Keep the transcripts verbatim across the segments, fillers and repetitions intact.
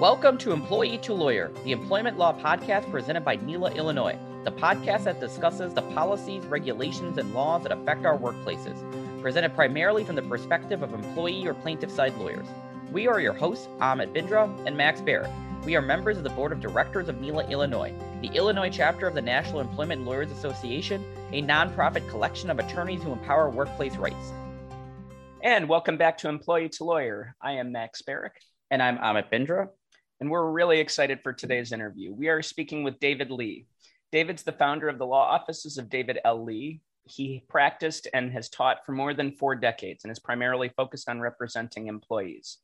Welcome to Employee to Lawyer, the employment law podcast presented by NELA Illinois, the podcast that discusses the policies, regulations, and laws that affect our workplaces, presented primarily from the perspective of employee or plaintiff side lawyers. We are your hosts, Amit Bindra and Max Barrett. We are members of the Board of Directors of NELA Illinois, the Illinois chapter of the National Employment Lawyers Association, a nonprofit collection of attorneys who empower workplace rights. And welcome back to Employee to Lawyer. I am Max Barrick. And I'm Amit Bindra. And we're really excited for today's interview. We are speaking with David Lee. David's the founder of the Law Offices of David L. Lee. He practiced and has taught for more than four decades and is primarily focused on representing employees.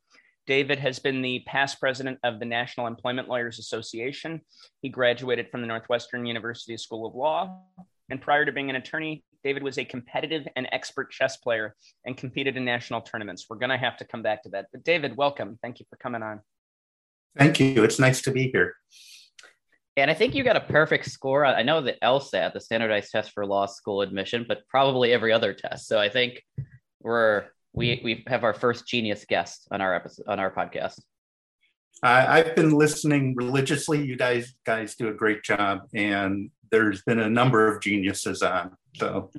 David has been the past president of the National Employment Lawyers Association. He graduated from the Northwestern University School of Law. And prior to being an attorney, David was a competitive and expert chess player and competed in national tournaments. We're going to have to come back to that. But David, welcome. Thank you for coming on. Thank you. It's nice to be here. And I think you got a perfect score. I know that LSAT, the standardized test for law school admission, but probably every other test. So I think we're... We we have our first genius guest on our episode, on our podcast. Uh, I've been listening religiously. You guys guys do a great job, and there's been a number of geniuses on. So,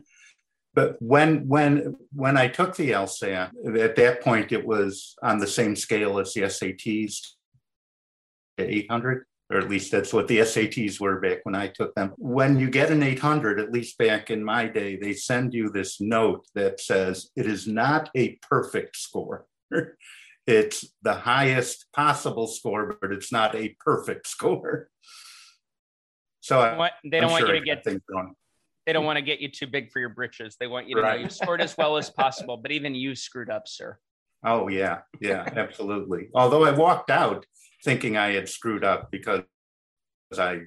but when when when I took the LSAT, at that point it was on the same scale as the S A Ts, eight hundred, or at least that's what the S A Ts were back when I took them. When you get an eight hundred, at least back in my day, they send you this note that says it is not a perfect score. It's the highest possible score, but it's not a perfect score. So I, what, they don't I'm want sure you to get things wrong. They don't want to get you too big for your britches. They want you to right. know you scored as well as possible, but even you screwed up, sir. Oh, yeah. Yeah, absolutely. Although I walked out thinking I had screwed up because I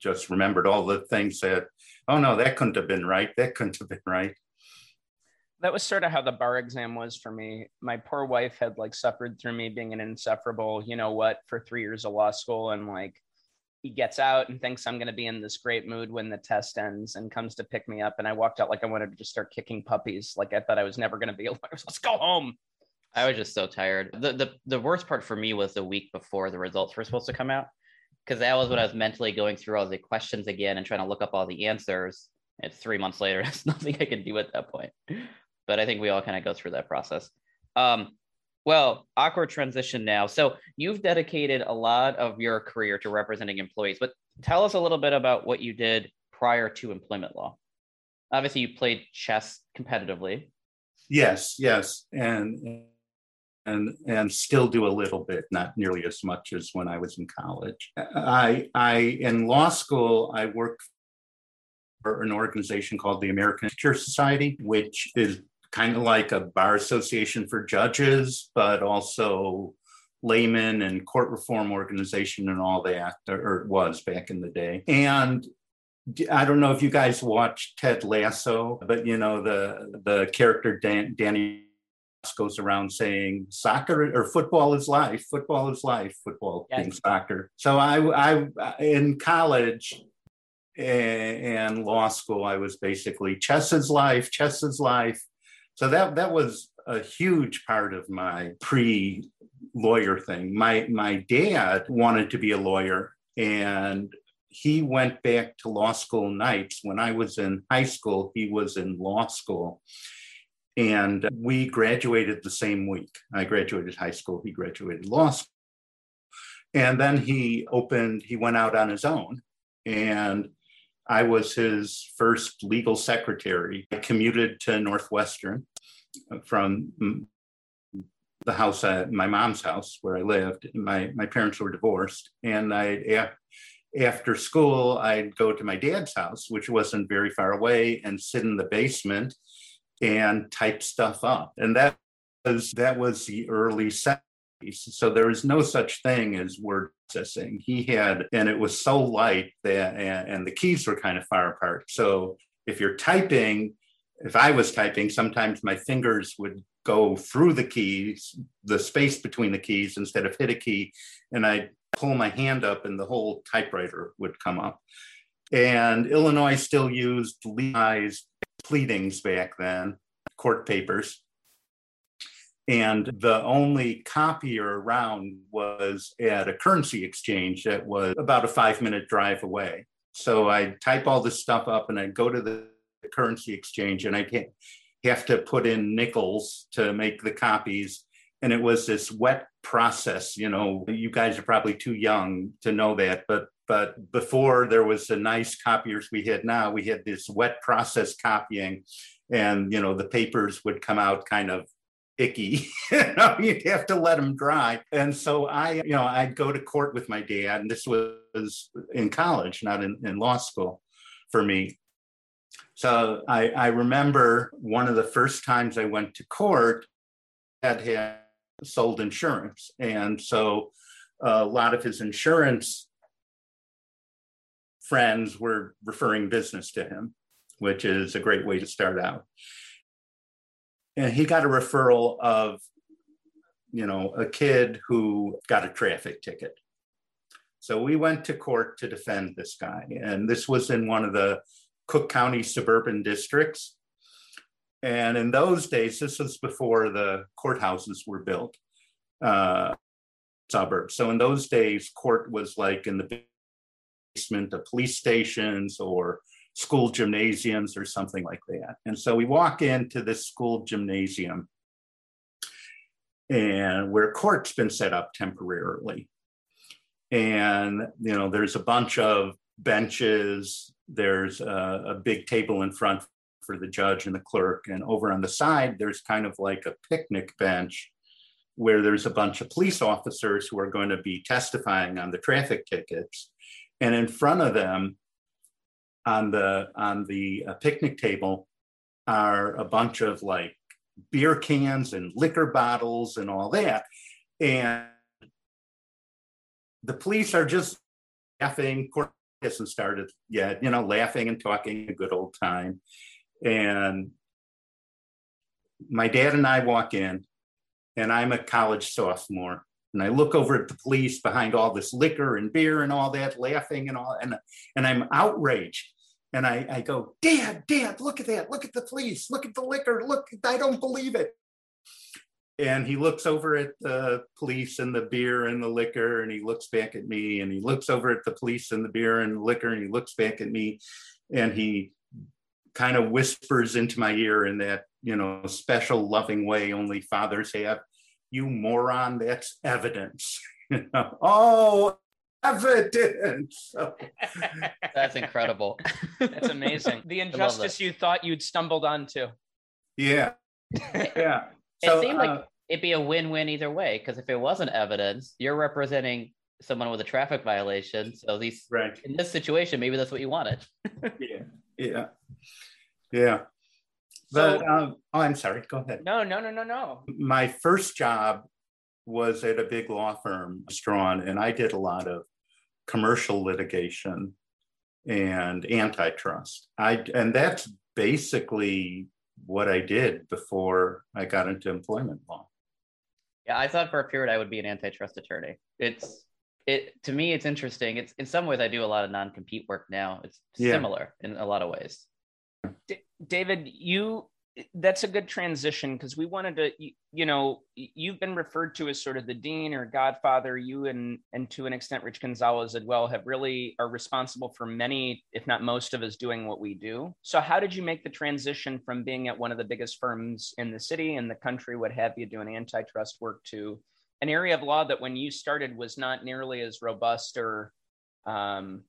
just remembered all the things that, oh no, that couldn't have been right. That couldn't have been right. That was sort of how the bar exam was for me. My poor wife had like suffered through me being an insufferable, you know what, for three years of law school. And like, he gets out and thinks I'm going to be in this great mood when the test ends and comes to pick me up. And I walked out like I wanted to just start kicking puppies. Like I thought I was never going to be a lawyer. Let's go home. I was just so tired. The, the the worst part for me was the week before the results were supposed to come out, because that was when I was mentally going through all the questions again and trying to look up all the answers. It's three months later. There's nothing I can do at that point. But I think we all kind of go through that process. Um, well, awkward transition now. So you've dedicated a lot of your career to representing employees, but tell us a little bit about what you did prior to employment law. Obviously, you played chess competitively. Yes, yes. And... And and still do a little bit, not nearly as much as when I was in college. I I in law school I worked for an organization called the American Teacher Society, which is kind of like a bar association for judges, but also laymen and court reform organization and all that, or it was back in the day. And I don't know if you guys watched Ted Lasso, but you know the the character Dan, Danny. goes around saying soccer or football is life, football is life, football yes. being soccer. So I, I, in college and law school, I was basically chess is life, chess is life. So that that was a huge part of my pre-lawyer thing. My my dad wanted to be a lawyer, and he went back to law school nights. When I was in high school, he was in law school. And we graduated the same week. I graduated high school. He graduated law school. And then he opened, he went out on his own. And I was his first legal secretary. I commuted to Northwestern from the house, at my mom's house where I lived. My, my parents were divorced. And I, after school, I'd go to my dad's house, which wasn't very far away, and sit in the basement and type stuff up. And that was, that was the early seventies. So there was no such thing as word processing. He had, and it was so light that, and, and the keys were kind of far apart. So if you're typing, if I was typing, sometimes my fingers would go through the keys, the space between the keys, instead of hit a key. And I'd pull my hand up and the whole typewriter would come up. And Illinois still used legalized pleadings back then, court papers. And the only copier around was at a currency exchange that was about a five-minute drive away. So I'd type all this stuff up and I'd go to the currency exchange and I'd have to put in nickels to make the copies. And it was this wet process. You know, you guys are probably too young to know that, but but before there was the nice copiers we had now, we had this wet process copying. And, you know, the papers would come out kind of icky. You know, you'd have to let them dry. And so I, you know, I'd go to court with my dad, and this was in college, not in, in law school for me. So I, I remember one of the first times I went to court, Dad had sold insurance. And so a lot of his insurance friends were referring business to him, which is a great way to start out. And he got a referral of, you know, a kid who got a traffic ticket. So we went to court to defend this guy. And this was in one of the Cook County suburban districts. And in those days, this was before the courthouses were built, uh, suburbs. So in those days, court was like in the basement of police stations or school gymnasiums or something like that. And so we walk into this school gymnasium and where court's been set up temporarily. And, you know, there's a bunch of benches, there's a, a big table in front for the judge and the clerk. And over on the side, there's kind of like a picnic bench where there's a bunch of police officers who are going to be testifying on the traffic tickets. And in front of them, on the on the picnic table are a bunch of like beer cans and liquor bottles and all that. And the police are just laughing. Court hasn't started yet, you know, laughing and talking a good old time. And my dad and I walk in, and I'm a college sophomore. And I look over at the police behind all this liquor and beer and all that, laughing and all, and, and I'm outraged. And I, I go, Dad, Dad, look at that. Look at the police. Look at the liquor. Look, I don't believe it. And he looks over at the police and the beer and the liquor, and he looks back at me, and he looks over at the police and the beer and the liquor, and he looks back at me, and he kind of whispers into my ear in that, you know, special loving way only fathers have. You moron, that's evidence. You know? Oh, evidence. Oh. That's incredible. That's amazing. The injustice you thought you'd stumbled onto. Yeah. Yeah. It so, seemed uh, like it'd be a win-win either way, because if it wasn't evidence, you're representing someone with a traffic violation. So these, right. In this situation, maybe that's what you wanted. Yeah. Yeah. Yeah. But, so, um, oh, I'm sorry. Go ahead. No, no, no, no, no. My first job was at a big law firm, Strawn, and I did a lot of commercial litigation and antitrust. I and that's basically what I did before I got into employment law. Yeah, I thought for a period I would be an antitrust attorney. It's it to me, it's interesting. It's in some ways I do a lot of non-compete work now. It's similar yeah. in a lot of ways. D- David, you, that's a good transition because we wanted to, you, you know, you've been referred to as sort of the dean or godfather. You and, and to an extent, Rich Gonzalez as well, have really are responsible for many, if not most of us doing what we do. So how did you make the transition from being at one of the biggest firms in the city and the country, what have you, doing antitrust work to an area of law that when you started was not nearly as robust or um,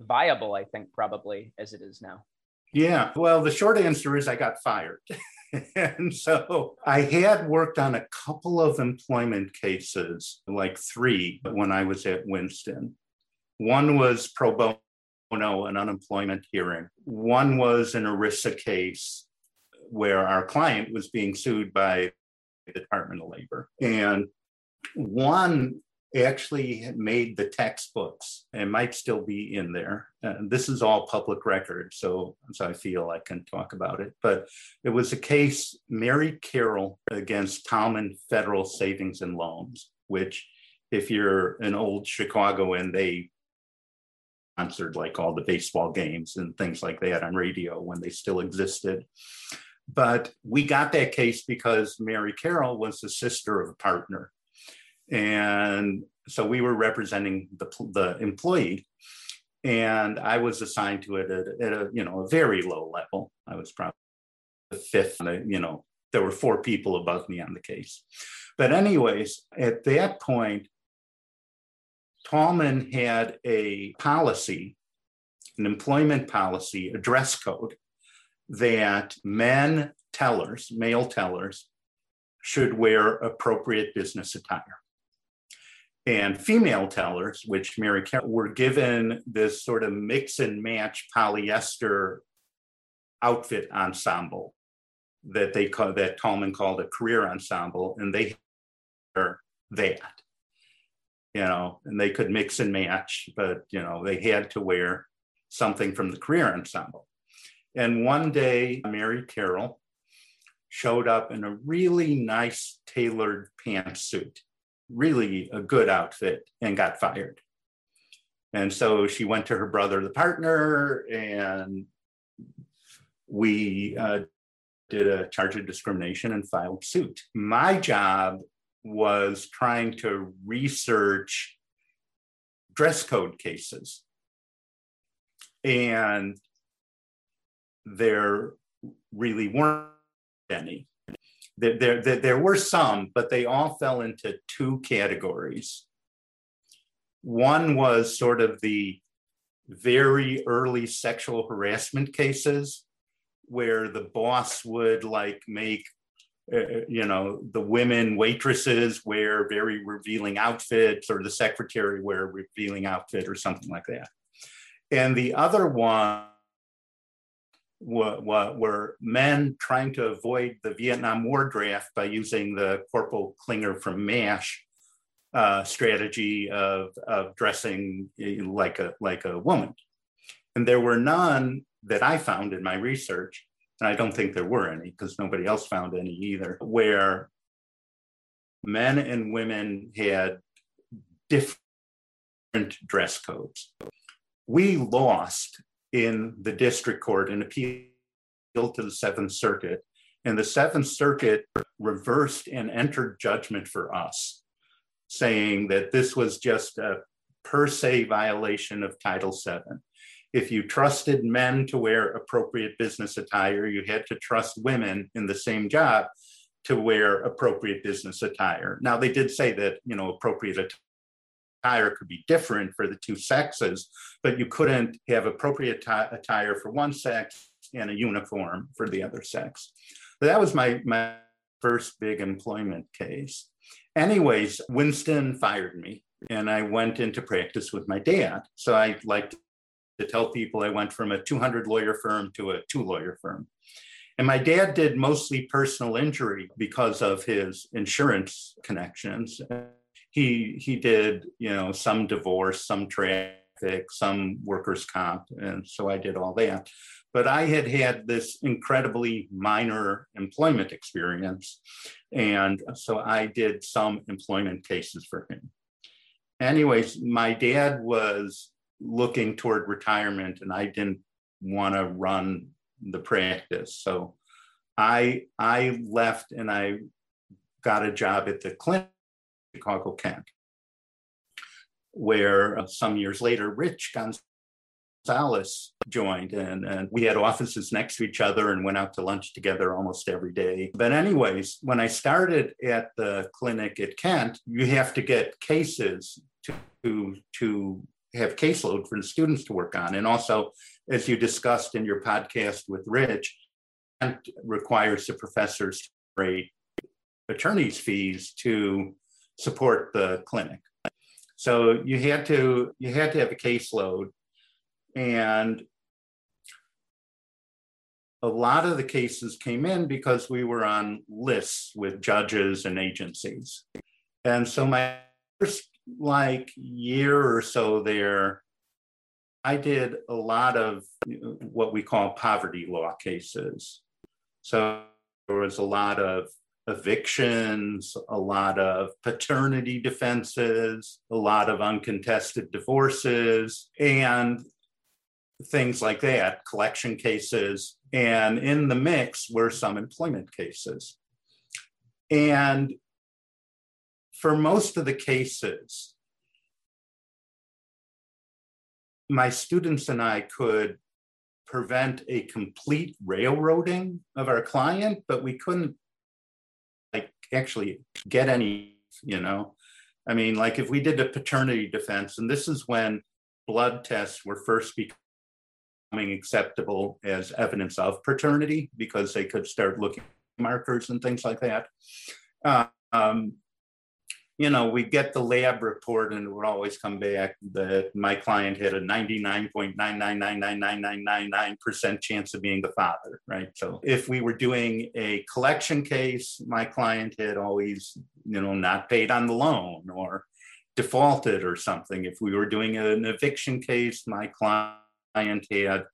viable, I think, probably as it is now? Yeah, well, the short answer is I got fired. And so I had worked on a couple of employment cases, like three, when I was at Winston. One was pro bono, an unemployment hearing. One was an ERISA case where our client was being sued by the Department of Labor. And one actually made the textbooks and might still be in there. Uh, this is all public record, so, so I feel I can talk about it. But it was a case, Mary Carroll against Talman Federal Savings and Loans, which if you're an old Chicagoan, they sponsored like all the baseball games and things like that on radio when they still existed. But we got that case because Mary Carroll was the sister of a partner. And so we were representing the, the employee, and I was assigned to it at, at a, you know, a very low level. I was probably the fifth, you know, there were four people above me on the case. But anyways, at that point, Talman had a policy, an employment policy, a dress code, that men tellers, male tellers, should wear appropriate business attire. And female tellers, which Mary Carroll, were given this sort of mix and match polyester outfit ensemble that they call, that Talman called a career ensemble, and they were that, you know, and they could mix and match, but, you know, they had to wear something from the career ensemble. And one day, Mary Carroll showed up in a really nice tailored pantsuit, really a good outfit, and got fired. And so she went to her brother, the partner, and we uh, did a charge of discrimination and filed suit. My job was trying to research dress code cases. And there really weren't any. There, there, there, there were some, but they all fell into two categories. One was sort of the very early sexual harassment cases where the boss would like make, uh, you know, the women waitresses wear very revealing outfits, or the secretary wear a revealing outfit or something like that. And the other one were men trying to avoid the Vietnam War draft by using the Corporal Klinger from MASH uh, strategy of, of dressing like a, like a woman. And there were none that I found in my research, and I don't think there were any because nobody else found any either, where men and women had different dress codes. We lost in the district court and appealed to the Seventh Circuit. And the Seventh Circuit reversed and entered judgment for us, saying that this was just a per se violation of Title seven. If you trusted men to wear appropriate business attire, you had to trust women in the same job to wear appropriate business attire. Now, they did say that, you know, appropriate attire attire could be different for the two sexes, but you couldn't have appropriate attire for one sex and a uniform for the other sex. But that was my, my first big employment case. Anyways, Winston fired me and I went into practice with my dad. So I like to tell people I went from a two hundred lawyer firm to a two lawyer firm. And my dad did mostly personal injury because of his insurance connections. He he did, you know, some divorce, some traffic, some workers' comp, and so I did all that. But I had had this incredibly minor employment experience, and so I did some employment cases for him. Anyways, my dad was looking toward retirement, and I didn't want to run the practice, so I I left and I got a job at the clinic, Chicago Kent, where uh, some years later, Rich Gonzalez joined, and, and we had offices next to each other and went out to lunch together almost every day. But anyways, when I started at the clinic at Kent, you have to get cases to, to, to have caseload for the students to work on. And also, as you discussed in your podcast with Rich, Kent requires the professors to pay attorney's fees to support the clinic. So you had to you had to have a caseload, and a lot of the cases came in because we were on lists with judges and agencies. And so my first like year or so there, I did a lot of what we call poverty law cases. So there was a lot of evictions, a lot of paternity defenses, a lot of uncontested divorces. And things like that, collection cases, and in the mix were some employment cases. And for most of the cases, my students and I could prevent a complete railroading of our client, but we couldn't like actually get any, you know, I mean, like if we did a paternity defense, and this is when blood tests were first becoming acceptable as evidence of paternity because they could start looking at markers and things like that. Um, you know, we get the lab report and it would always come back that my client had a ninety-nine point nine nine nine nine nine nine nine nine percent chance of being the father, right? So if we were doing a collection case, my client had always, you know, not paid on the loan or defaulted or something. If we were doing an eviction case, my client had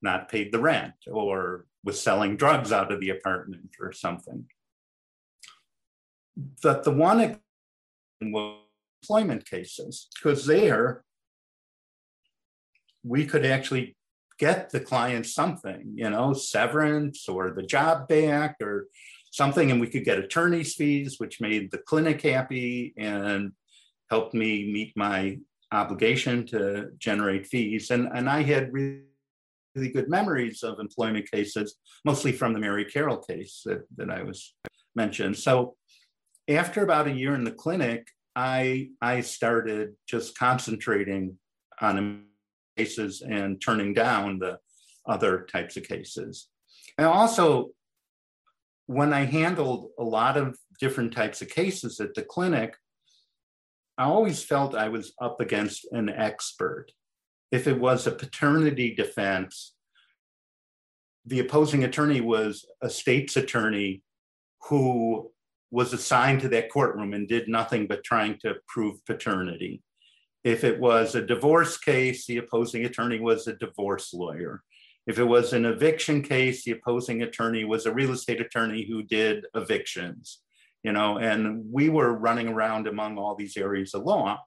not paid the rent or was selling drugs out of the apartment or something. But the one employment cases, because there we could actually get the client something, you know, severance or the job back or something, and we could get attorney's fees, which made the clinic happy and helped me meet my obligation to generate fees. And, and I had really, really good memories of employment cases, mostly from the Mary Carroll case that, that I was mentioned. So after about a year in the clinic, I, I started just concentrating on cases and turning down the other types of cases. And also, when I handled a lot of different types of cases at the clinic, I always felt I was up against an expert. If it was a paternity defense, the opposing attorney was a state's attorney who was assigned to that courtroom and did nothing but trying to prove paternity. If it was a divorce case, the opposing attorney was a divorce lawyer. If it was an eviction case, the opposing attorney was a real estate attorney who did evictions, you know, and we were running around among all these areas of law.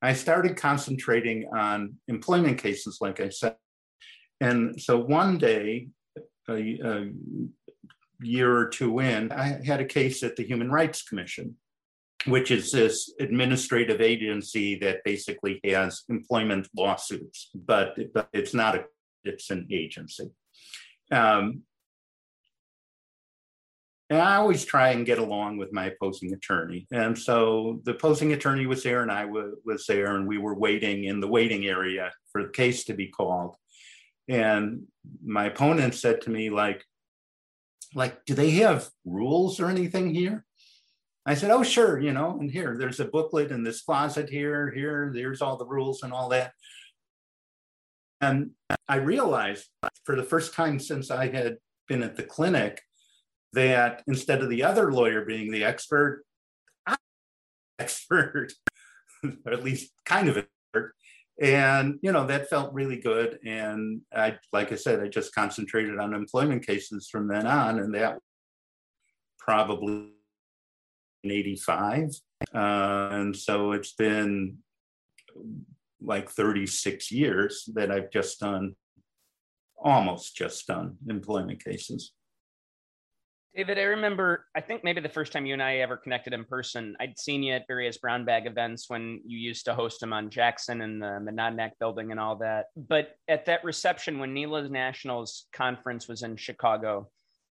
I started concentrating on employment cases, like I said. And so one day, a, a year or two in, I had a case at the Human Rights Commission, which is this administrative agency that basically has employment lawsuits, but, but it's not a, it's an agency. Um, and I always try and get along with my opposing attorney. And so the opposing attorney was there and I w- was there and we were waiting in the waiting area for the case to be called. And my opponent said to me, like, like, do they have rules or anything here? I said, oh, sure, you know, and here, there's a booklet in this closet here, here, there's all the rules and all that. And I realized for the first time since I had been at the clinic that instead of the other lawyer being the expert, I'm the expert, or at least kind of an expert. And, you know, that felt really good. And I, like I said, I just concentrated on employment cases from then on. And that was probably in eighty-five. Uh, and so it's been like thirty-six years that I've just done, almost just done employment cases. David, I remember, I think maybe the first time you and I ever connected in person, I'd seen you at various brown bag events when you used to host them on Jackson and the Monadnock building and all that. But at that reception, when NELA Nationals conference was in Chicago,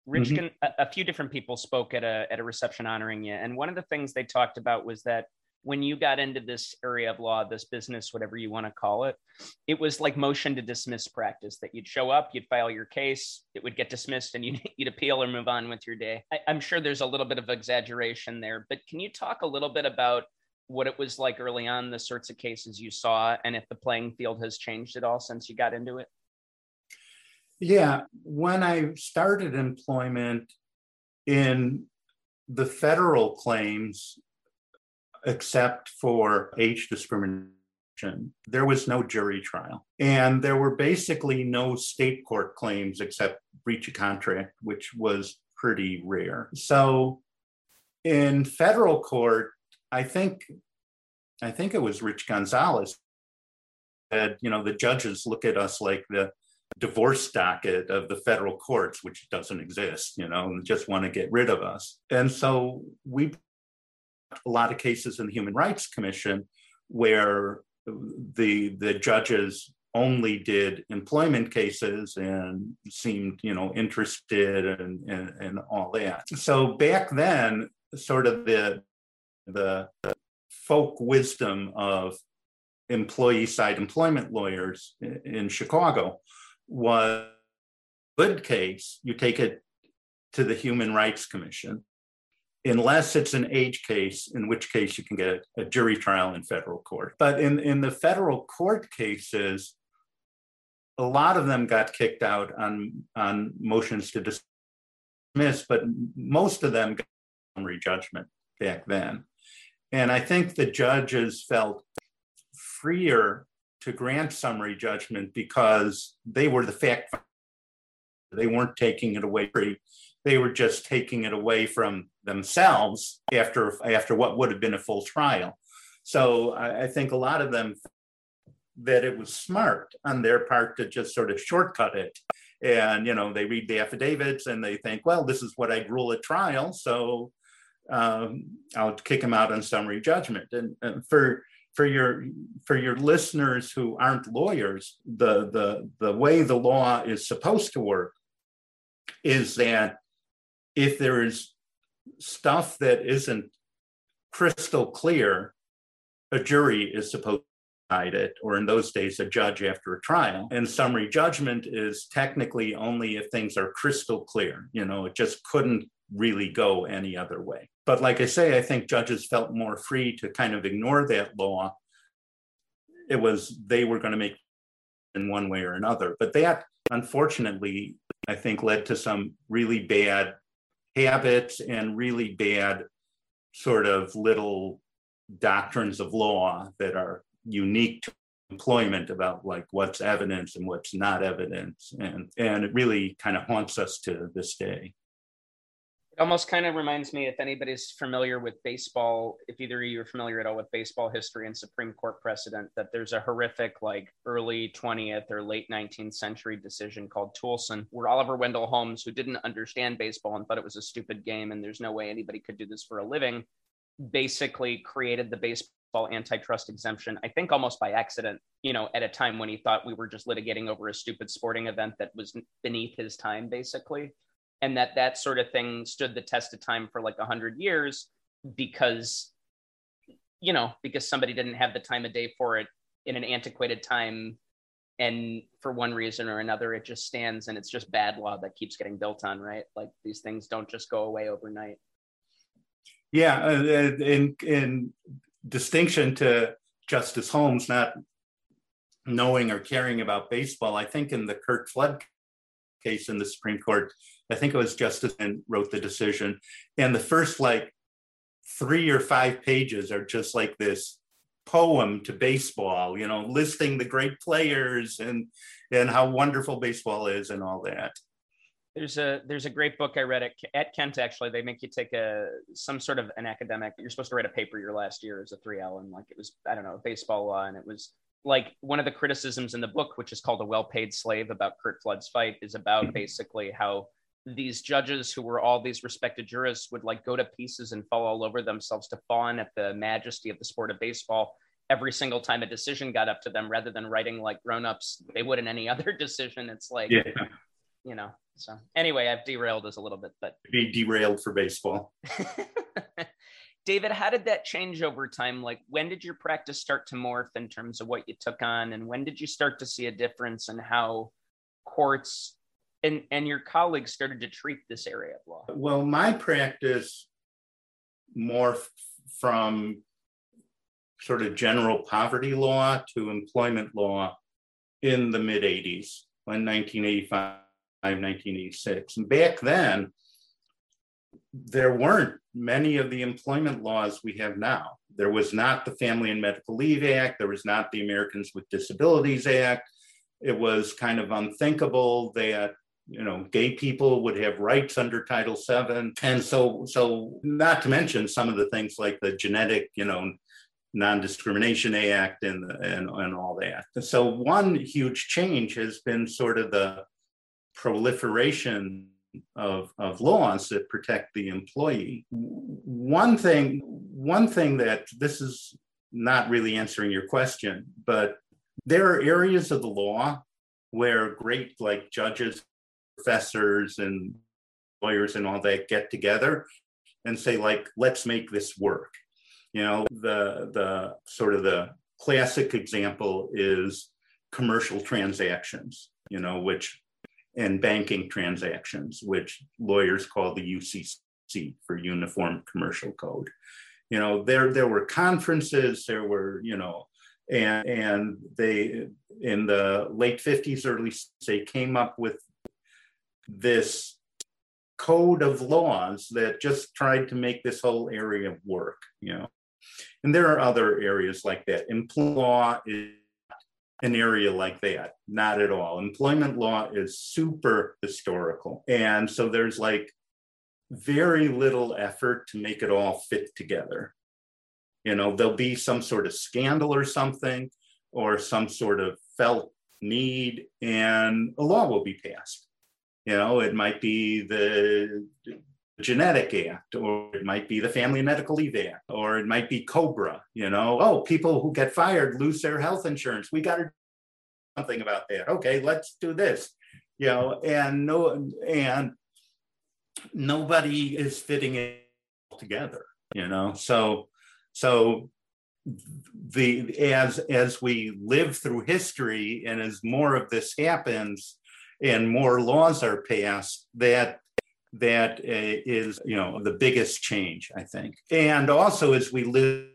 Rich, mm-hmm. a, a few different people spoke at a, at a reception honoring you. And one of the things they talked about was that when you got into this area of law, this business, whatever you want to call it, it was like motion to dismiss practice, that you'd show up, you'd file your case, it would get dismissed, and you'd, you'd appeal or move on with your day. I, I'm sure there's a little bit of exaggeration there, but can you talk a little bit about what it was like early on, the sorts of cases you saw, and if the playing field has changed at all since you got into it? Yeah, when I started employment in the federal claims, except for age discrimination, there was no jury trial. And there were basically no state court claims except breach of contract, which was pretty rare. So in federal court, I think, I think it was Rich Gonzalez said, you know, the judges look at us like the divorce docket of the federal courts, which doesn't exist, you know, and just want to get rid of us. And so we brought a lot of cases in the Human Rights Commission where the, the judges only did employment cases and seemed, you know, interested and, and, and all that. So back then, sort of the, the folk wisdom of employee side employment lawyers in Chicago was, good case, you take it to the Human Rights Commission, unless it's an age case, in which case you can get a jury trial in federal court. But in, in the federal court cases, a lot of them got kicked out on, on motions to dismiss, but most of them got summary judgment back then. And I think the judges felt freer to grant summary judgment because they were the fact, they weren't taking it away. They were just taking it away from themselves after, after what would have been a full trial. So I, I think a lot of them that it was smart on their part to just sort of shortcut it. And, you know, they read the affidavits and they think, well, this is what I'd rule at trial. So um, I'll kick them out on summary judgment. And, and for For your for your listeners who aren't lawyers, the, the, the way the law is supposed to work is that if there is stuff that isn't crystal clear, a jury is supposed to decide it, or in those days, a judge after a trial. And summary judgment is technically only if things are crystal clear. You know, it just couldn't really go any other way. But like I say, I think judges felt more free to kind of ignore that law. It was, they were going to make in one way or another. But that, unfortunately, I think led to some really bad habits and really bad sort of little doctrines of law that are unique to employment about like what's evidence and what's not evidence. And, and it really kind of haunts us to this day. It almost kind of reminds me, if anybody's familiar with baseball, if either of you are familiar at all with baseball history and Supreme Court precedent, that there's a horrific like early twentieth or late nineteenth century decision called Toulson, where Oliver Wendell Holmes, who didn't understand baseball and thought it was a stupid game and there's no way anybody could do this for a living, basically created the baseball antitrust exemption, I think almost by accident, you know, at a time when he thought we were just litigating over a stupid sporting event that was beneath his time, basically. And that that sort of thing stood the test of time for like a hundred years because, you know, because somebody didn't have the time of day for it in an antiquated time. And for one reason or another, it just stands, and it's just bad law that keeps getting built on, right? Like these things don't just go away overnight. Yeah, in, in distinction to Justice Holmes not knowing or caring about baseball, I think in the Curt Flood case in the Supreme Court, I think it was Justice and wrote the decision. And the first like three or five pages are just like this poem to baseball, you know, listing the great players and, and how wonderful baseball is and all that. There's a, there's a great book I read at, at Kent, actually. They make you take a, some sort of an academic, you're supposed to write a paper your last year as a three L, and like, it was, I don't know, baseball law. And it was like one of the criticisms in the book, which is called A Well-Paid Slave, about Curt Flood's fight, is about basically how these judges who were all these respected jurists would like go to pieces and fall all over themselves to fawn at the majesty of the sport of baseball every single time a decision got up to them, rather than writing like grown-ups they would in any other decision. It's like, yeah. You know, so anyway, I've derailed us a little bit, but be derailed for baseball. David, how did that change over time? Like, when did your practice start to morph in terms of what you took on? And when did you start to see a difference in how courts and, and your colleagues started to treat this area of law? Well, my practice morphed from sort of general poverty law to employment law in the mid-eighties, in nineteen eighty-five, nineteen eighty-six. And back then, there weren't many of the employment laws we have now. There was not the Family and Medical Leave Act. There was not the Americans with Disabilities Act. It was kind of unthinkable that, you know, gay people would have rights under Title seven. And so, so not to mention some of the things like the genetic, you know, Non-Discrimination Act and, and, and all that. So one huge change has been sort of the proliferation of, of laws that protect the employee. One thing, one thing that, this is not really answering your question, but there are areas of the law where great like judges, professors and lawyers and all that get together and say like, let's make this work. You know, the, the sort of the classic example is commercial transactions, you know, which, and banking transactions, which lawyers call the U C C for Uniform Commercial Code. You know, there, there were conferences, there were, you know, and, and they, in the late fifties, early sixties, they came up with this code of laws that just tried to make this whole area work, you know. And there are other areas like that. Employment law is an area like that, not at all. Employment law is super historical. And so there's like very little effort to make it all fit together. You know, there'll be some sort of scandal or something, or some sort of felt need, and a law will be passed. You know, it might be the Genetic Act, or it might be the Family and Medical Leave Act, or it might be COBRA, you know, oh, people who get fired lose their health insurance. We got to do something about that. Okay, let's do this, you know, and no, and nobody is fitting it together, you know. So, so the, as, as we live through history and as more of this happens and more laws are passed, that that is, you know, the biggest change, I think. And also, as we live,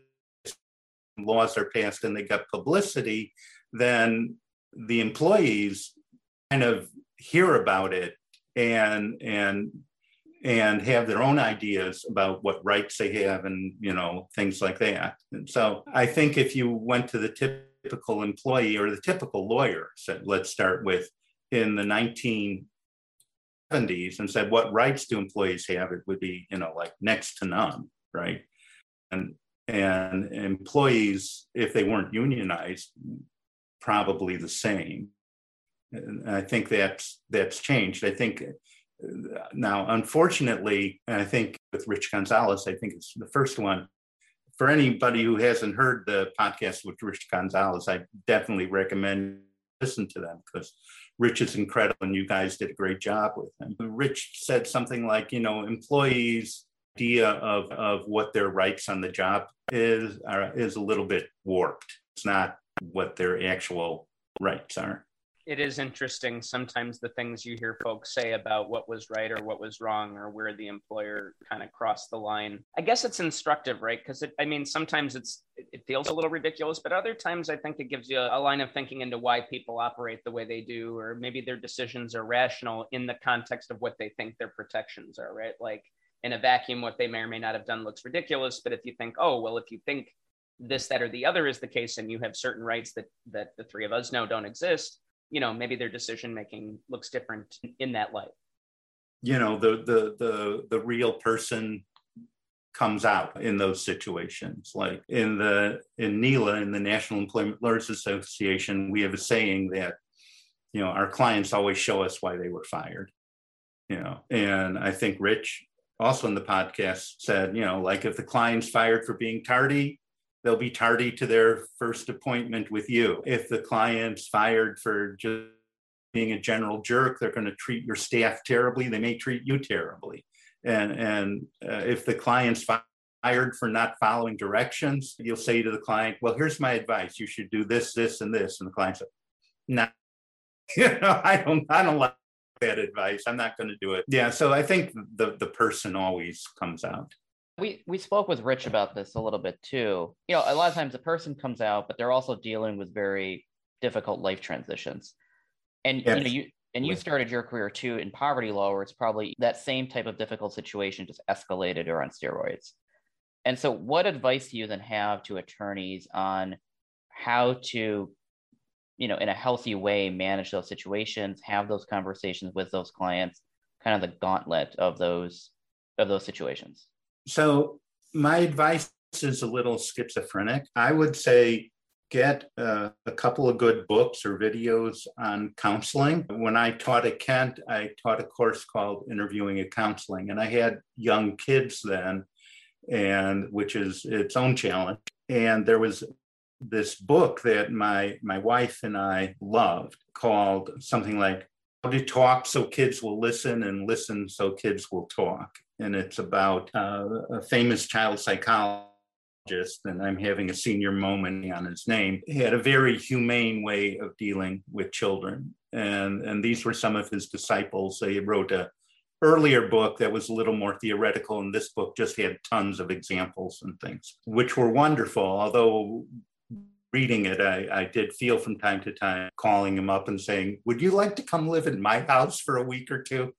laws are passed and they got publicity, then the employees kind of hear about it and and and have their own ideas about what rights they have and, you know, things like that. And so I think if you went to the typical employee or the typical lawyer, so let's start with, in the nineteen seventies and said, what rights do employees have? It would be, you know, like next to none, right? And and employees, if they weren't unionized, probably the same. And I think that's that's changed. I think now, unfortunately, and I think with Rich Gonzalez, I think it's the first one. For anybody who hasn't heard the podcast with Rich Gonzalez, I definitely recommend listen to them, because Rich is incredible and you guys did a great job with him. Rich said something like, you know, employees' idea of, of what their rights on the job is, are, is a little bit warped. It's not what their actual rights are. It is interesting sometimes the things you hear folks say about what was right or what was wrong or where the employer kind of crossed the line. I guess it's instructive, right? Because I mean, sometimes it's it feels a little ridiculous, but other times I think it gives you a line of thinking into why people operate the way they do, or maybe their decisions are rational in the context of what they think their protections are, right? Like in a vacuum, what they may or may not have done looks ridiculous. But if you think, oh, well, if you think this, that, or the other is the case, and you have certain rights that that the three of us know don't exist, you know, maybe their decision-making looks different in that light. You know, the, the, the, the real person comes out in those situations. Like in the, in NELA, in the National Employment Lawyers Association, we have a saying that, you know, our clients always show us why they were fired, you know, and I think Rich also in the podcast said, you know, like if the client's fired for being tardy, they'll be tardy to their first appointment with you. If the client's fired for just being a general jerk, they're going to treat your staff terribly. They may treat you terribly. And, and uh, if the client's fired for not following directions, you'll say to the client, well, here's my advice. You should do this, this, and this. And the client said, no, you know, I don't, I don't like that advice. I'm not going to do it. Yeah. So I think the, the person always comes out. We we spoke with Rich about this a little bit too. You know, a lot of times the person comes out, but they're also dealing with very difficult life transitions. And yes. you know, you and you started your career too in poverty law, where it's probably that same type of difficult situation just escalated or on steroids. And so, what advice do you then have to attorneys on how to, you know, in a healthy way, manage those situations, have those conversations with those clients, kind of the gauntlet of those of those situations? So my advice is a little schizophrenic. I would say get uh, a couple of good books or videos on counseling. When I taught at Kent, I taught a course called Interviewing and Counseling, and I had young kids then, and which is its own challenge. And there was this book that my, my wife and I loved called something like How to Talk So Kids Will Listen and Listen So Kids Will Talk. And it's about uh, a famous child psychologist, and I'm having a senior moment on his name. He had a very humane way of dealing with children. And, and these were some of his disciples. They wrote a earlier book that was a little more theoretical, and this book just had tons of examples and things, which were wonderful. Although reading it, I, I did feel from time to time calling him up and saying, would you like to come live in my house for a week or two?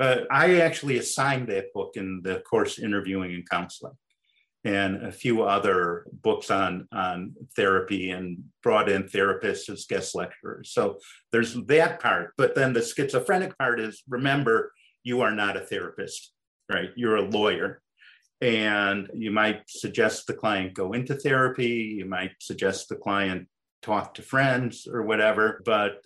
Uh, I actually assigned that book in the course Interviewing and Counseling, and a few other books on, on therapy, and brought in therapists as guest lecturers. So there's that part. But then the schizophrenic part is, remember, you are not a therapist, right? You're a lawyer. And you might suggest the client go into therapy. You might suggest the client talk to friends or whatever, but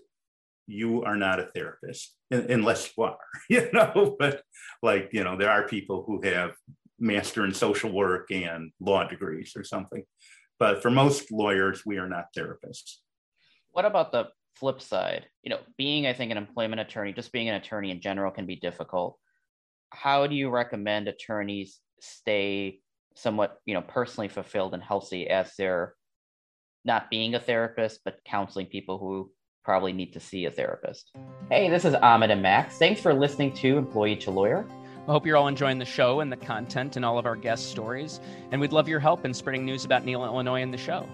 you are not a therapist, unless you are, you know? But like, you know, there are people who have master in social work and law degrees or something. But for most lawyers, we are not therapists. What about the flip side? You know, being, I think, an employment attorney, just being an attorney in general can be difficult. How do you recommend attorneys stay somewhat, you know, personally fulfilled and healthy as they're not being a therapist, but counseling people who probably need to see a therapist? Hey, this is Ahmed and Max. Thanks for listening to Employee to Lawyer. I hope you're all enjoying the show and the content and all of our guest stories. And we'd love your help in spreading news about NELA Illinois and the show.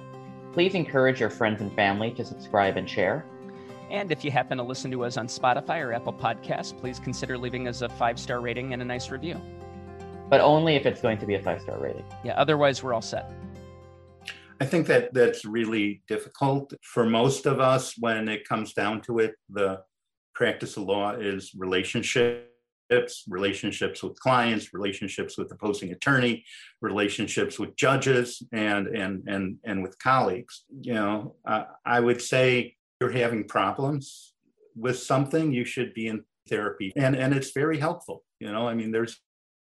Please encourage your friends and family to subscribe and share. And if you happen to listen to us on Spotify or Apple Podcasts, please consider leaving us a five-star rating and a nice review. But only if it's going to be a five-star rating. Yeah, otherwise we're all set. I think that that's really difficult for most of us. When it comes down to it, the practice of law is relationships. Relationships with clients, relationships with opposing attorney, relationships with judges, and and and and with colleagues. You know, uh, I would say you're having problems with something, you should be in therapy, and and it's very helpful. You know, I mean, there's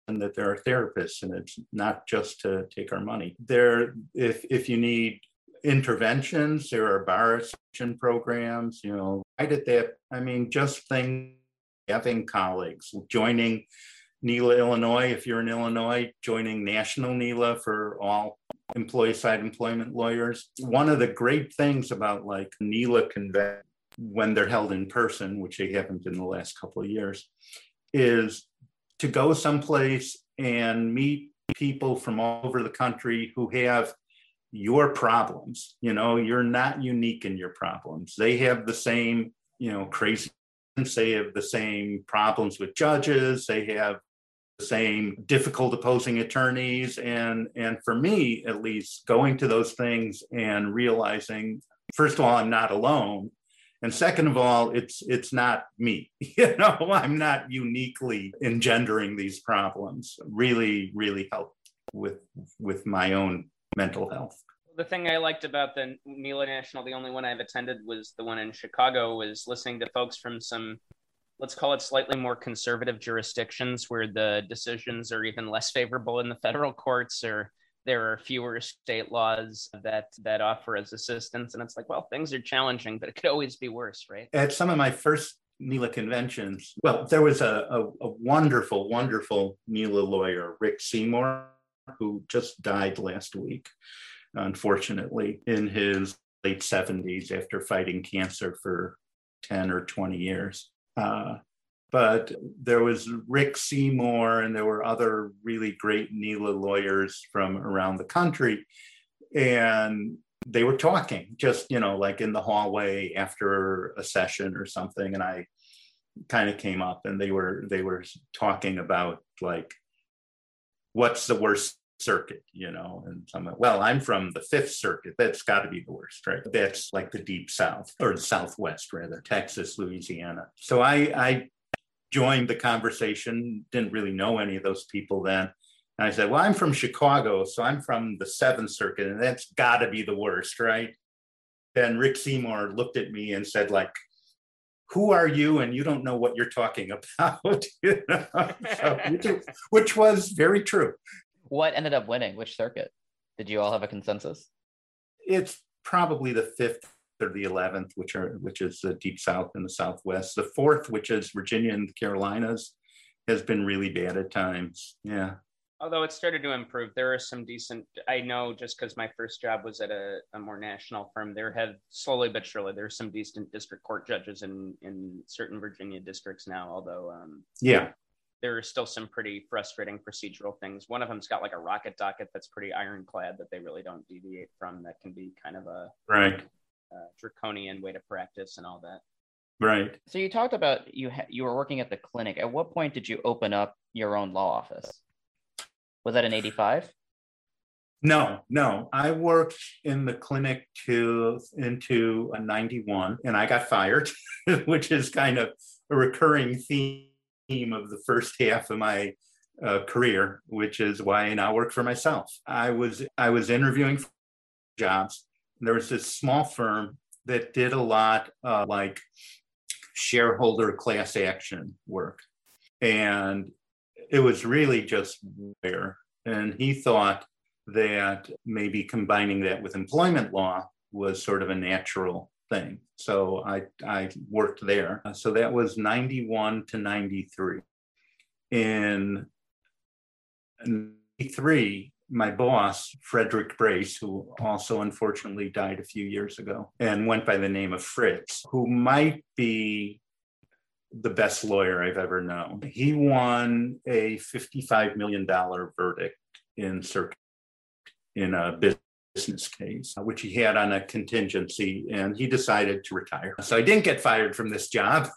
and that there are therapists, and it's not just to take our money. There, if if you need interventions, there are bar association programs. You know, right at that, I mean, just things. Having colleagues, joining NELA Illinois, if you're in Illinois, joining National NELA for all employee-side employment lawyers. One of the great things about like NELA convention, when they're held in person, which they haven't in the last couple of years, is to go someplace and meet people from all over the country who have your problems. You know, you're not unique in your problems. They have the same, you know, crazy. They have the same problems with judges. They have the same difficult opposing attorneys. And, and for me, at least, going to those things and realizing, first of all, I'm not alone. And second of all, it's it's not me. You know, I'm not uniquely engendering these problems. Really, really helped with, with my own mental health. The thing I liked about the NELA National, the only one I've attended was the one in Chicago, was listening to folks from some, let's call it slightly more conservative jurisdictions where the decisions are even less favorable in the federal courts, or there are fewer state laws that, that offer as assistance. And it's like, well, things are challenging, but it could always be worse, right? At some of my first NELA conventions, well, there was a, a, a wonderful, wonderful NELA lawyer, Rick Seymour, who just died last week, unfortunately, in his late seventies after fighting cancer for ten or twenty years. Uh, but there was Rick Seymour, and there were other really great NELA lawyers from around the country. And they were talking just, you know, like in the hallway after a session or something. And I kind of came up, and they were, they were talking about like, what's the worst circuit, you know, and I'm like, well, I'm from the Fifth Circuit. That's got to be the worst, right? That's like the deep South, or the Southwest, rather, Texas, Louisiana. So I, I joined the conversation, didn't really know any of those people then, And I said, well, I'm from Chicago, so I'm from the Seventh Circuit, and that's got to be the worst, right? Then Rick Seymour looked at me and said, like, who are you? And you don't know what you're talking about, you know? So, which, which was very true. What ended up winning? Which circuit? Did you all have a consensus? It's probably the fifth or the eleventh, which are which is the Deep South and the Southwest. The fourth, which is Virginia and the Carolinas, has been really bad at times. Yeah. Although it started to improve, there are some decent, I know just because my first job was at a, a more national firm, there have slowly but surely, there's some decent district court judges in, in certain Virginia districts now, although um, yeah, there are still some pretty frustrating procedural things. One of them's got like a rocket docket that's pretty ironclad that they really don't deviate from, that can be kind of a, right. a draconian way to practice and all that. Right. So you talked about you ha- you were working at the clinic. At what point did you open up your own law office? Was that in eighty-five? No, no. I worked in the clinic to, into a ninety-one, and I got fired, which is kind of a recurring theme of the first half of my uh, career, which is why I now work for myself. I was I was interviewing for jobs. There was this small firm that did a lot of like shareholder class action work, and it was really just where, and he thought that maybe combining that with employment law was sort of a natural thing. So I I worked there. So that was ninety-one to ninety-three. In ninety-three, my boss, Frederick Brace, who also unfortunately died a few years ago and went by the name of Fritz, who might be the best lawyer I've ever known. He won a fifty-five million dollars verdict in circuit in a business case, which he had on a contingency, and he decided to retire. So I didn't get fired from this job.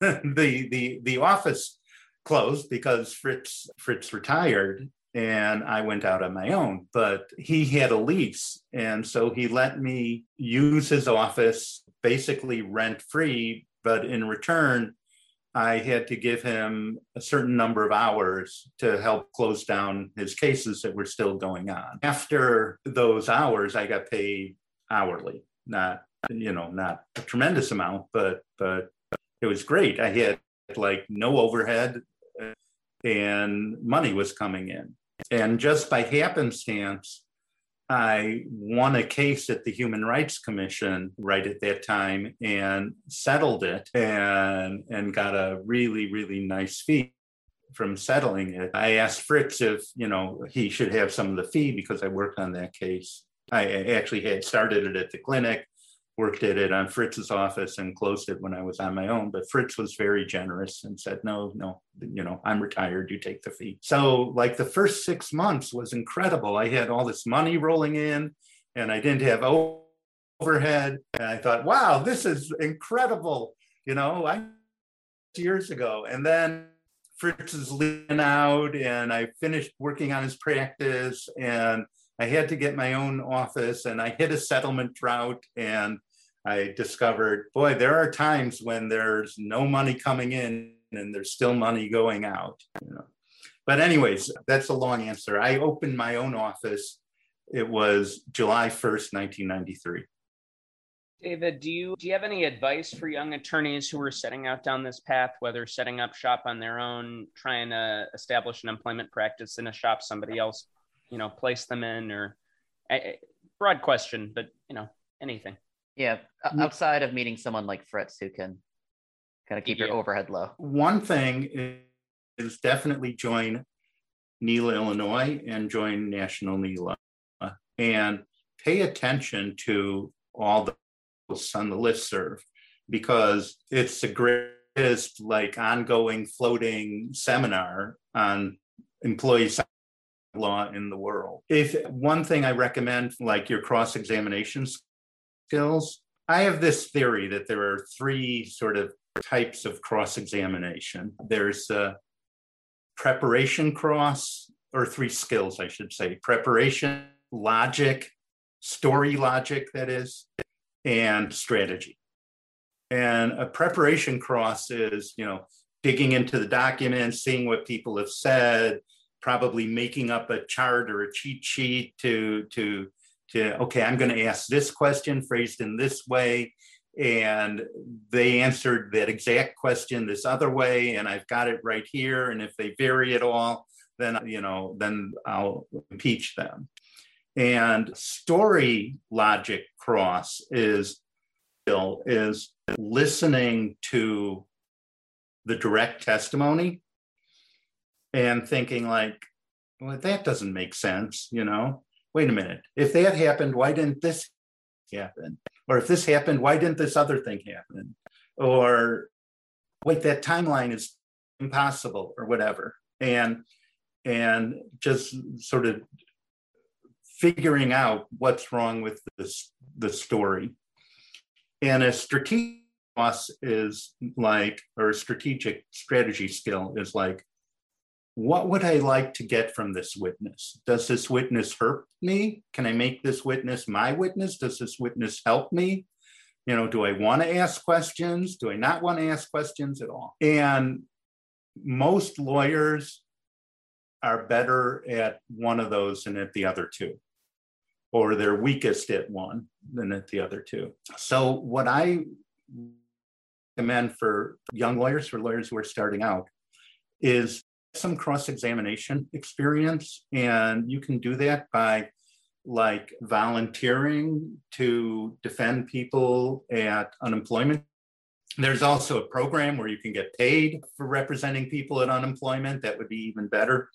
the the the office closed because Fritz Fritz retired, and I went out on my own. But he had a lease, and so he let me use his office basically rent-free, but in return, I had to give him a certain number of hours to help close down his cases that were still going on. After those hours, I got paid hourly, not, you know, not a tremendous amount, but, but it was great. I had like no overhead and money was coming in. And just by happenstance, I won a case at the Human Rights Commission right at that time and settled it and, and got a really, really nice fee from settling it. I asked Fritz if, you know, he should have some of the fee because I worked on that case. I actually had started it at the clinic, worked at it on Fritz's office, and closed it when I was on my own. But Fritz was very generous and said, no, no, you know, I'm retired, you take the fee. So like the first six months was incredible. I had all this money rolling in and I didn't have overhead. And I thought, wow, this is incredible. You know, I years ago. And then Fritz is leaving out and I finished working on his practice, and I had to get my own office, and I hit a settlement drought, and I discovered, boy, there are times when there's no money coming in and there's still money going out. You know? But anyways, that's a long answer. I opened my own office. It was July first, nineteen ninety-three. David, do you do you have any advice for young attorneys who are setting out down this path, whether setting up shop on their own, trying to establish an employment practice in a shop somebody else, you know, place them in, or a broad question, but, you know, anything. Yeah. Outside of meeting someone like Fritz who can kind of keep yeah. your overhead low. One thing is, is definitely join NELA Illinois and join National NELA, and pay attention to all the posts on the listserv, because it's the greatest like ongoing floating seminar on employee side law in the world. If one thing I recommend, like your cross-examination skills, I have this theory that there are three sort of types of cross-examination. There's a preparation cross, or three skills, I should say, preparation, logic, story logic, that is, and strategy. And a preparation cross is, you know, digging into the documents, seeing what people have said, probably making up a chart or a cheat sheet to, to, to okay, I'm going to ask this question phrased in this way, and they answered that exact question this other way, and I've got it right here, and if they vary at all, then, you know, then I'll impeach them. And story logic cross is, is listening to the direct testimony and thinking like, well, that doesn't make sense, you know, wait a minute, if that happened, why didn't this happen? Or if this happened, why didn't this other thing happen? Or wait, that timeline is impossible or whatever. And, and just sort of figuring out what's wrong with this, the story. And a strategic loss is like, or a strategic strategy skill is like, what would I like to get from this witness? Does this witness hurt me? Can I make this witness my witness? Does this witness help me? You know, do I want to ask questions? Do I not want to ask questions at all? And most lawyers are better at one of those than at the other two, or they're weakest at one than at the other two. So what I recommend for young lawyers, for lawyers who are starting out, is some cross-examination experience. And you can do that by like volunteering to defend people at unemployment. There's also a program where you can get paid for representing people at unemployment. That would be even better.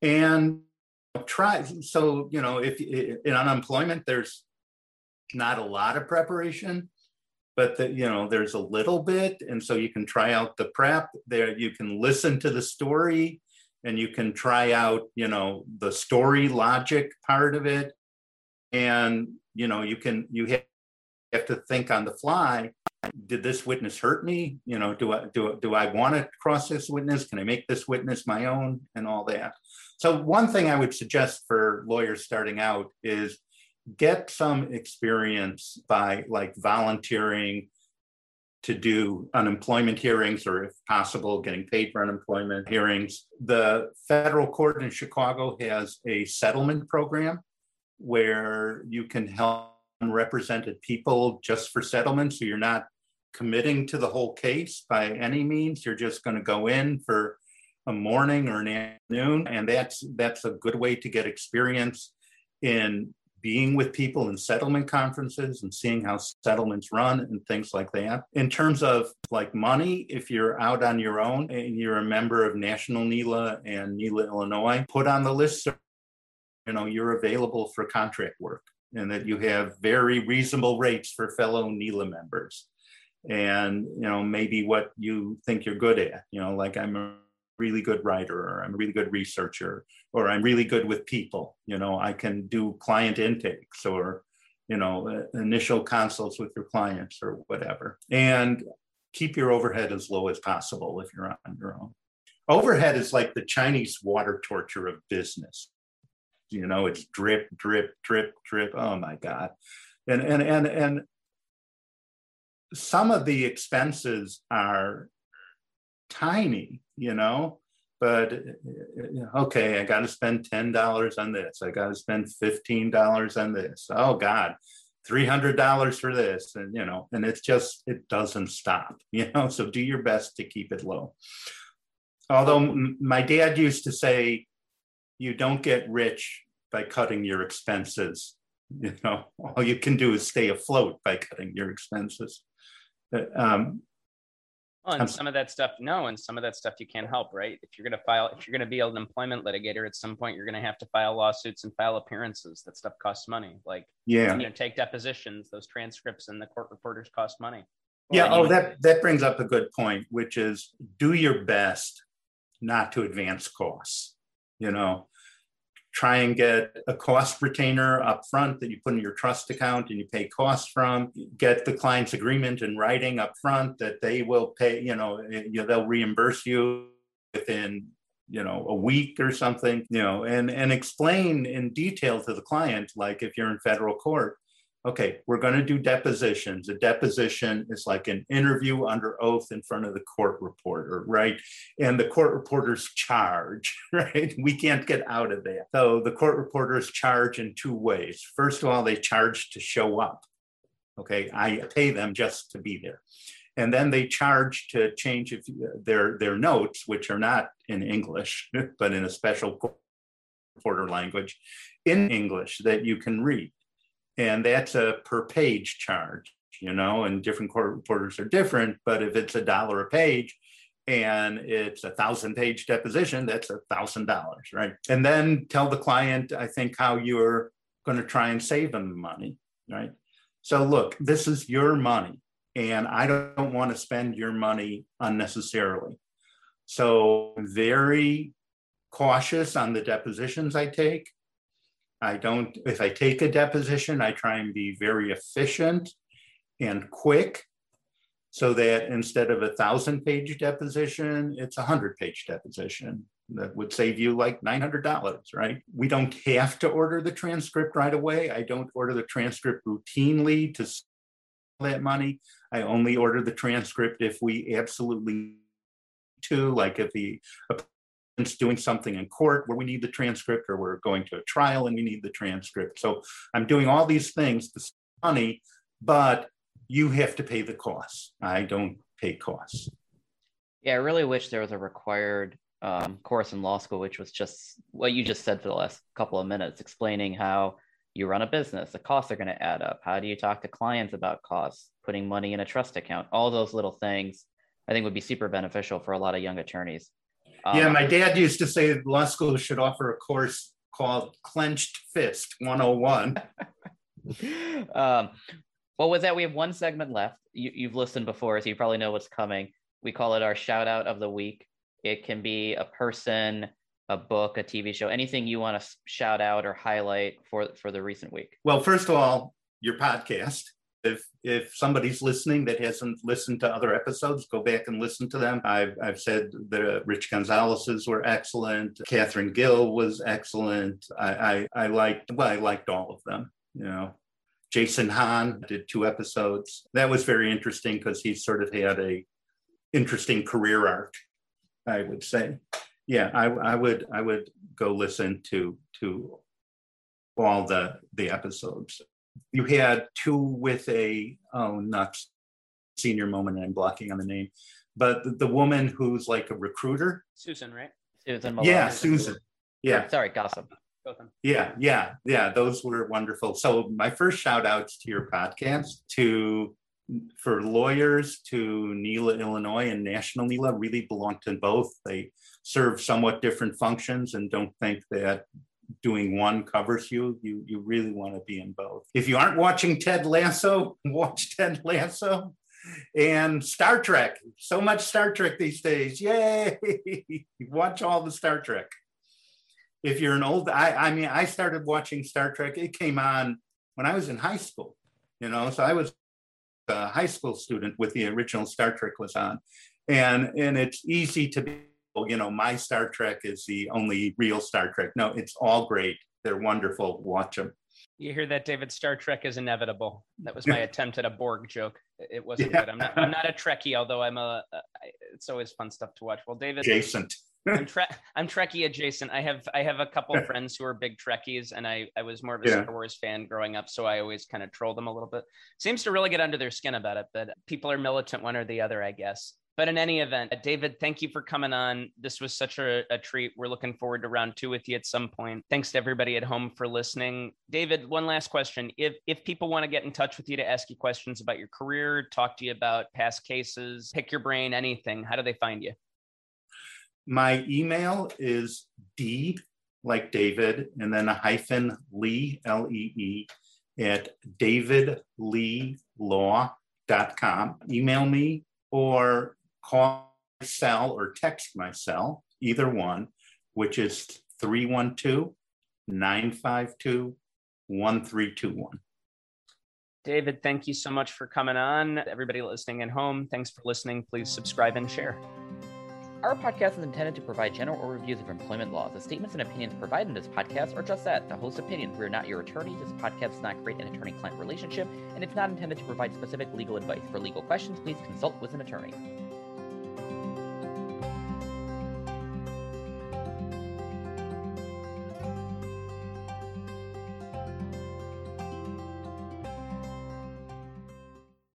And try, so, you know, if in unemployment, there's not a lot of preparation, but the, you know, there's a little bit. And so you can try out the prep there. You can listen to the story and you can try out, you know, the story logic part of it. And, you know, you can, you have to think on the fly. Did this witness hurt me? You know, do I, do, do I want to cross this witness? Can I make this witness my own and all that? So one thing I would suggest for lawyers starting out is get some experience by like volunteering to do unemployment hearings, or if possible, getting paid for unemployment hearings. The federal court in Chicago has a settlement program where you can help unrepresented people just for settlement. So you're not committing to the whole case by any means. You're just going to go in for a morning or an afternoon. And that's, that's a good way to get experience in being with people in settlement conferences and seeing how settlements run and things like that. In terms of like money, if you're out on your own and you're a member of National NELA and NELA Illinois, put on the list, so, you know, you're available for contract work, and that you have very reasonable rates for fellow NELA members. And, you know, maybe what you think you're good at, you know, like I'm a really good writer, or I'm a really good researcher, or I'm really good with people, you know, I can do client intakes, or, you know, initial consults with your clients or whatever. And keep your overhead as low as possible if you're on your own. Overhead is like the Chinese water torture of business. You know, it's drip, drip, drip, drip. Oh my God. And, and, and, and some of the expenses are tiny, you know, but okay, I got to spend ten dollars on this. I got to spend fifteen dollars on this. Oh God, three hundred dollars for this. And, you know, and it's just, it doesn't stop, you know, so do your best to keep it low. Although my dad used to say, you don't get rich by cutting your expenses. You know, all you can do is stay afloat by cutting your expenses. But, um, well, and I'm, some of that stuff, no, and some of that stuff you can't help, right? If you're going to file, if you're going to be an employment litigator, at some point you're going to have to file lawsuits and file appearances. That stuff costs money. Like, yeah, you know, take depositions, those transcripts and the court reporters cost money. Well, yeah. Oh, you- that that brings up a good point, which is do your best not to advance costs. You know, try and get a cost retainer up front that you put in your trust account and you pay costs from. Get the client's agreement in writing up front that they will pay, you know, they'll reimburse you within, you know, a week or something, you know, and, and explain in detail to the client, like if you're in federal court, okay, we're going to do depositions. A deposition is like an interview under oath in front of the court reporter, right? And the court reporter's charge, right? We can't get out of that. So the court reporters charge in two ways. First of all, they charge to show up. Okay, I pay them just to be there. And then they charge to change if, their, their notes, which are not in English, but in a special court reporter language, in English that you can read. And that's a per page charge, you know, and different court reporters are different, but if it's a dollar a page and it's a thousand page deposition, that's a thousand dollars, right? And then tell the client, I think, how you're gonna try and save them the money, right? So look, this is your money and I don't wanna spend your money unnecessarily. So very cautious on the depositions I take. I don't, if I take a deposition, I try and be very efficient and quick so that instead of a thousand page deposition, it's a hundred page deposition that would save you like nine hundred dollars, right? We don't have to order the transcript right away. I don't order the transcript routinely to save that money. I only order the transcript if we absolutely need to, like if the doing something in court where we need the transcript or we're going to a trial and we need the transcript. So I'm doing all these things to save money, but you have to pay the costs. I don't pay costs. Yeah, I really wish there was a required um, course in law school, which was just what you just said for the last couple of minutes, explaining how you run a business, the costs are going to add up. How do you talk to clients about costs, putting money in a trust account, all those little things I think would be super beneficial for a lot of young attorneys. Yeah, my dad used to say law school should offer a course called Clenched Fist one oh one. um, well, with that, we have one segment left. You, you've listened before, so you probably know what's coming. We call it our shout out of the week. It can be a person, a book, a T V show, anything you want to shout out or highlight for, for the recent week. Well, first of all, your podcast. If if somebody's listening that hasn't listened to other episodes, go back and listen to them. I've, I've said the Rich Gonzalez's were excellent. Catherine Gill was excellent. I, I, I liked, well, I liked all of them, you know. Jason Hahn did two episodes. That was very interesting because he sort of had a interesting career arc, I would say. Yeah, I, I would I would go listen to to all the the episodes. You had two with a, oh, not senior moment, I'm blocking on the name, but the, the woman who's like a recruiter. Susan, right? Susan Mulan. Yeah, Susan. Yeah. Oh, sorry, gossip. Yeah, yeah, yeah. Those were wonderful. So my first shout outs to your podcast, to for lawyers, to NELA Illinois and National NELA really belong to both. They serve somewhat different functions and don't think that doing one covers you, you you really want to be in both. If you aren't watching Ted Lasso, watch Ted Lasso. And Star Trek, so much Star Trek these days, yay! Watch all the Star Trek. If you're an old, I, I mean, I started watching Star Trek, it came on when I was in high school, you know, so I was a high school student with the original Star Trek was on. And, and it's easy to be, you know, my Star Trek is the only real Star Trek. No, it's all great. They're wonderful. Watch them. You hear that, David? Star Trek is inevitable. That was my attempt at a Borg joke. It wasn't yeah. good. I'm not, I'm not a Trekkie, although I'm a, a, it's always fun stuff to watch. Well, David, adjacent. I'm, tre- I'm Trekkie adjacent. I have I have a couple friends who are big Trekkies, and I, I was more of a yeah. Star Wars fan growing up, so I always kind of troll them a little bit. Seems to really get under their skin about it, but people are militant one or the other, I guess. But in any event, David, thank you for coming on. This was such a, a treat. We're looking forward to round two with you at some point. Thanks to everybody at home for listening. David, one last question. If if people want to get in touch with you to ask you questions about your career, talk to you about past cases, pick your brain, anything, how do they find you? My email is D, like David, and then a hyphen Lee, L E E, at david lee law dot com. Email me or call my cell or text my cell, either one, which is three one two, nine five two, one three two one. David, thank you so much for coming on. Everybody listening at home, thanks for listening. Please subscribe and share. Our podcast is intended to provide general overviews of employment laws. The statements and opinions provided in this podcast are just that, the host's opinions. We are not your attorney. This podcast does not create an attorney-client relationship, and it's not intended to provide specific legal advice. For legal questions, please consult with an attorney.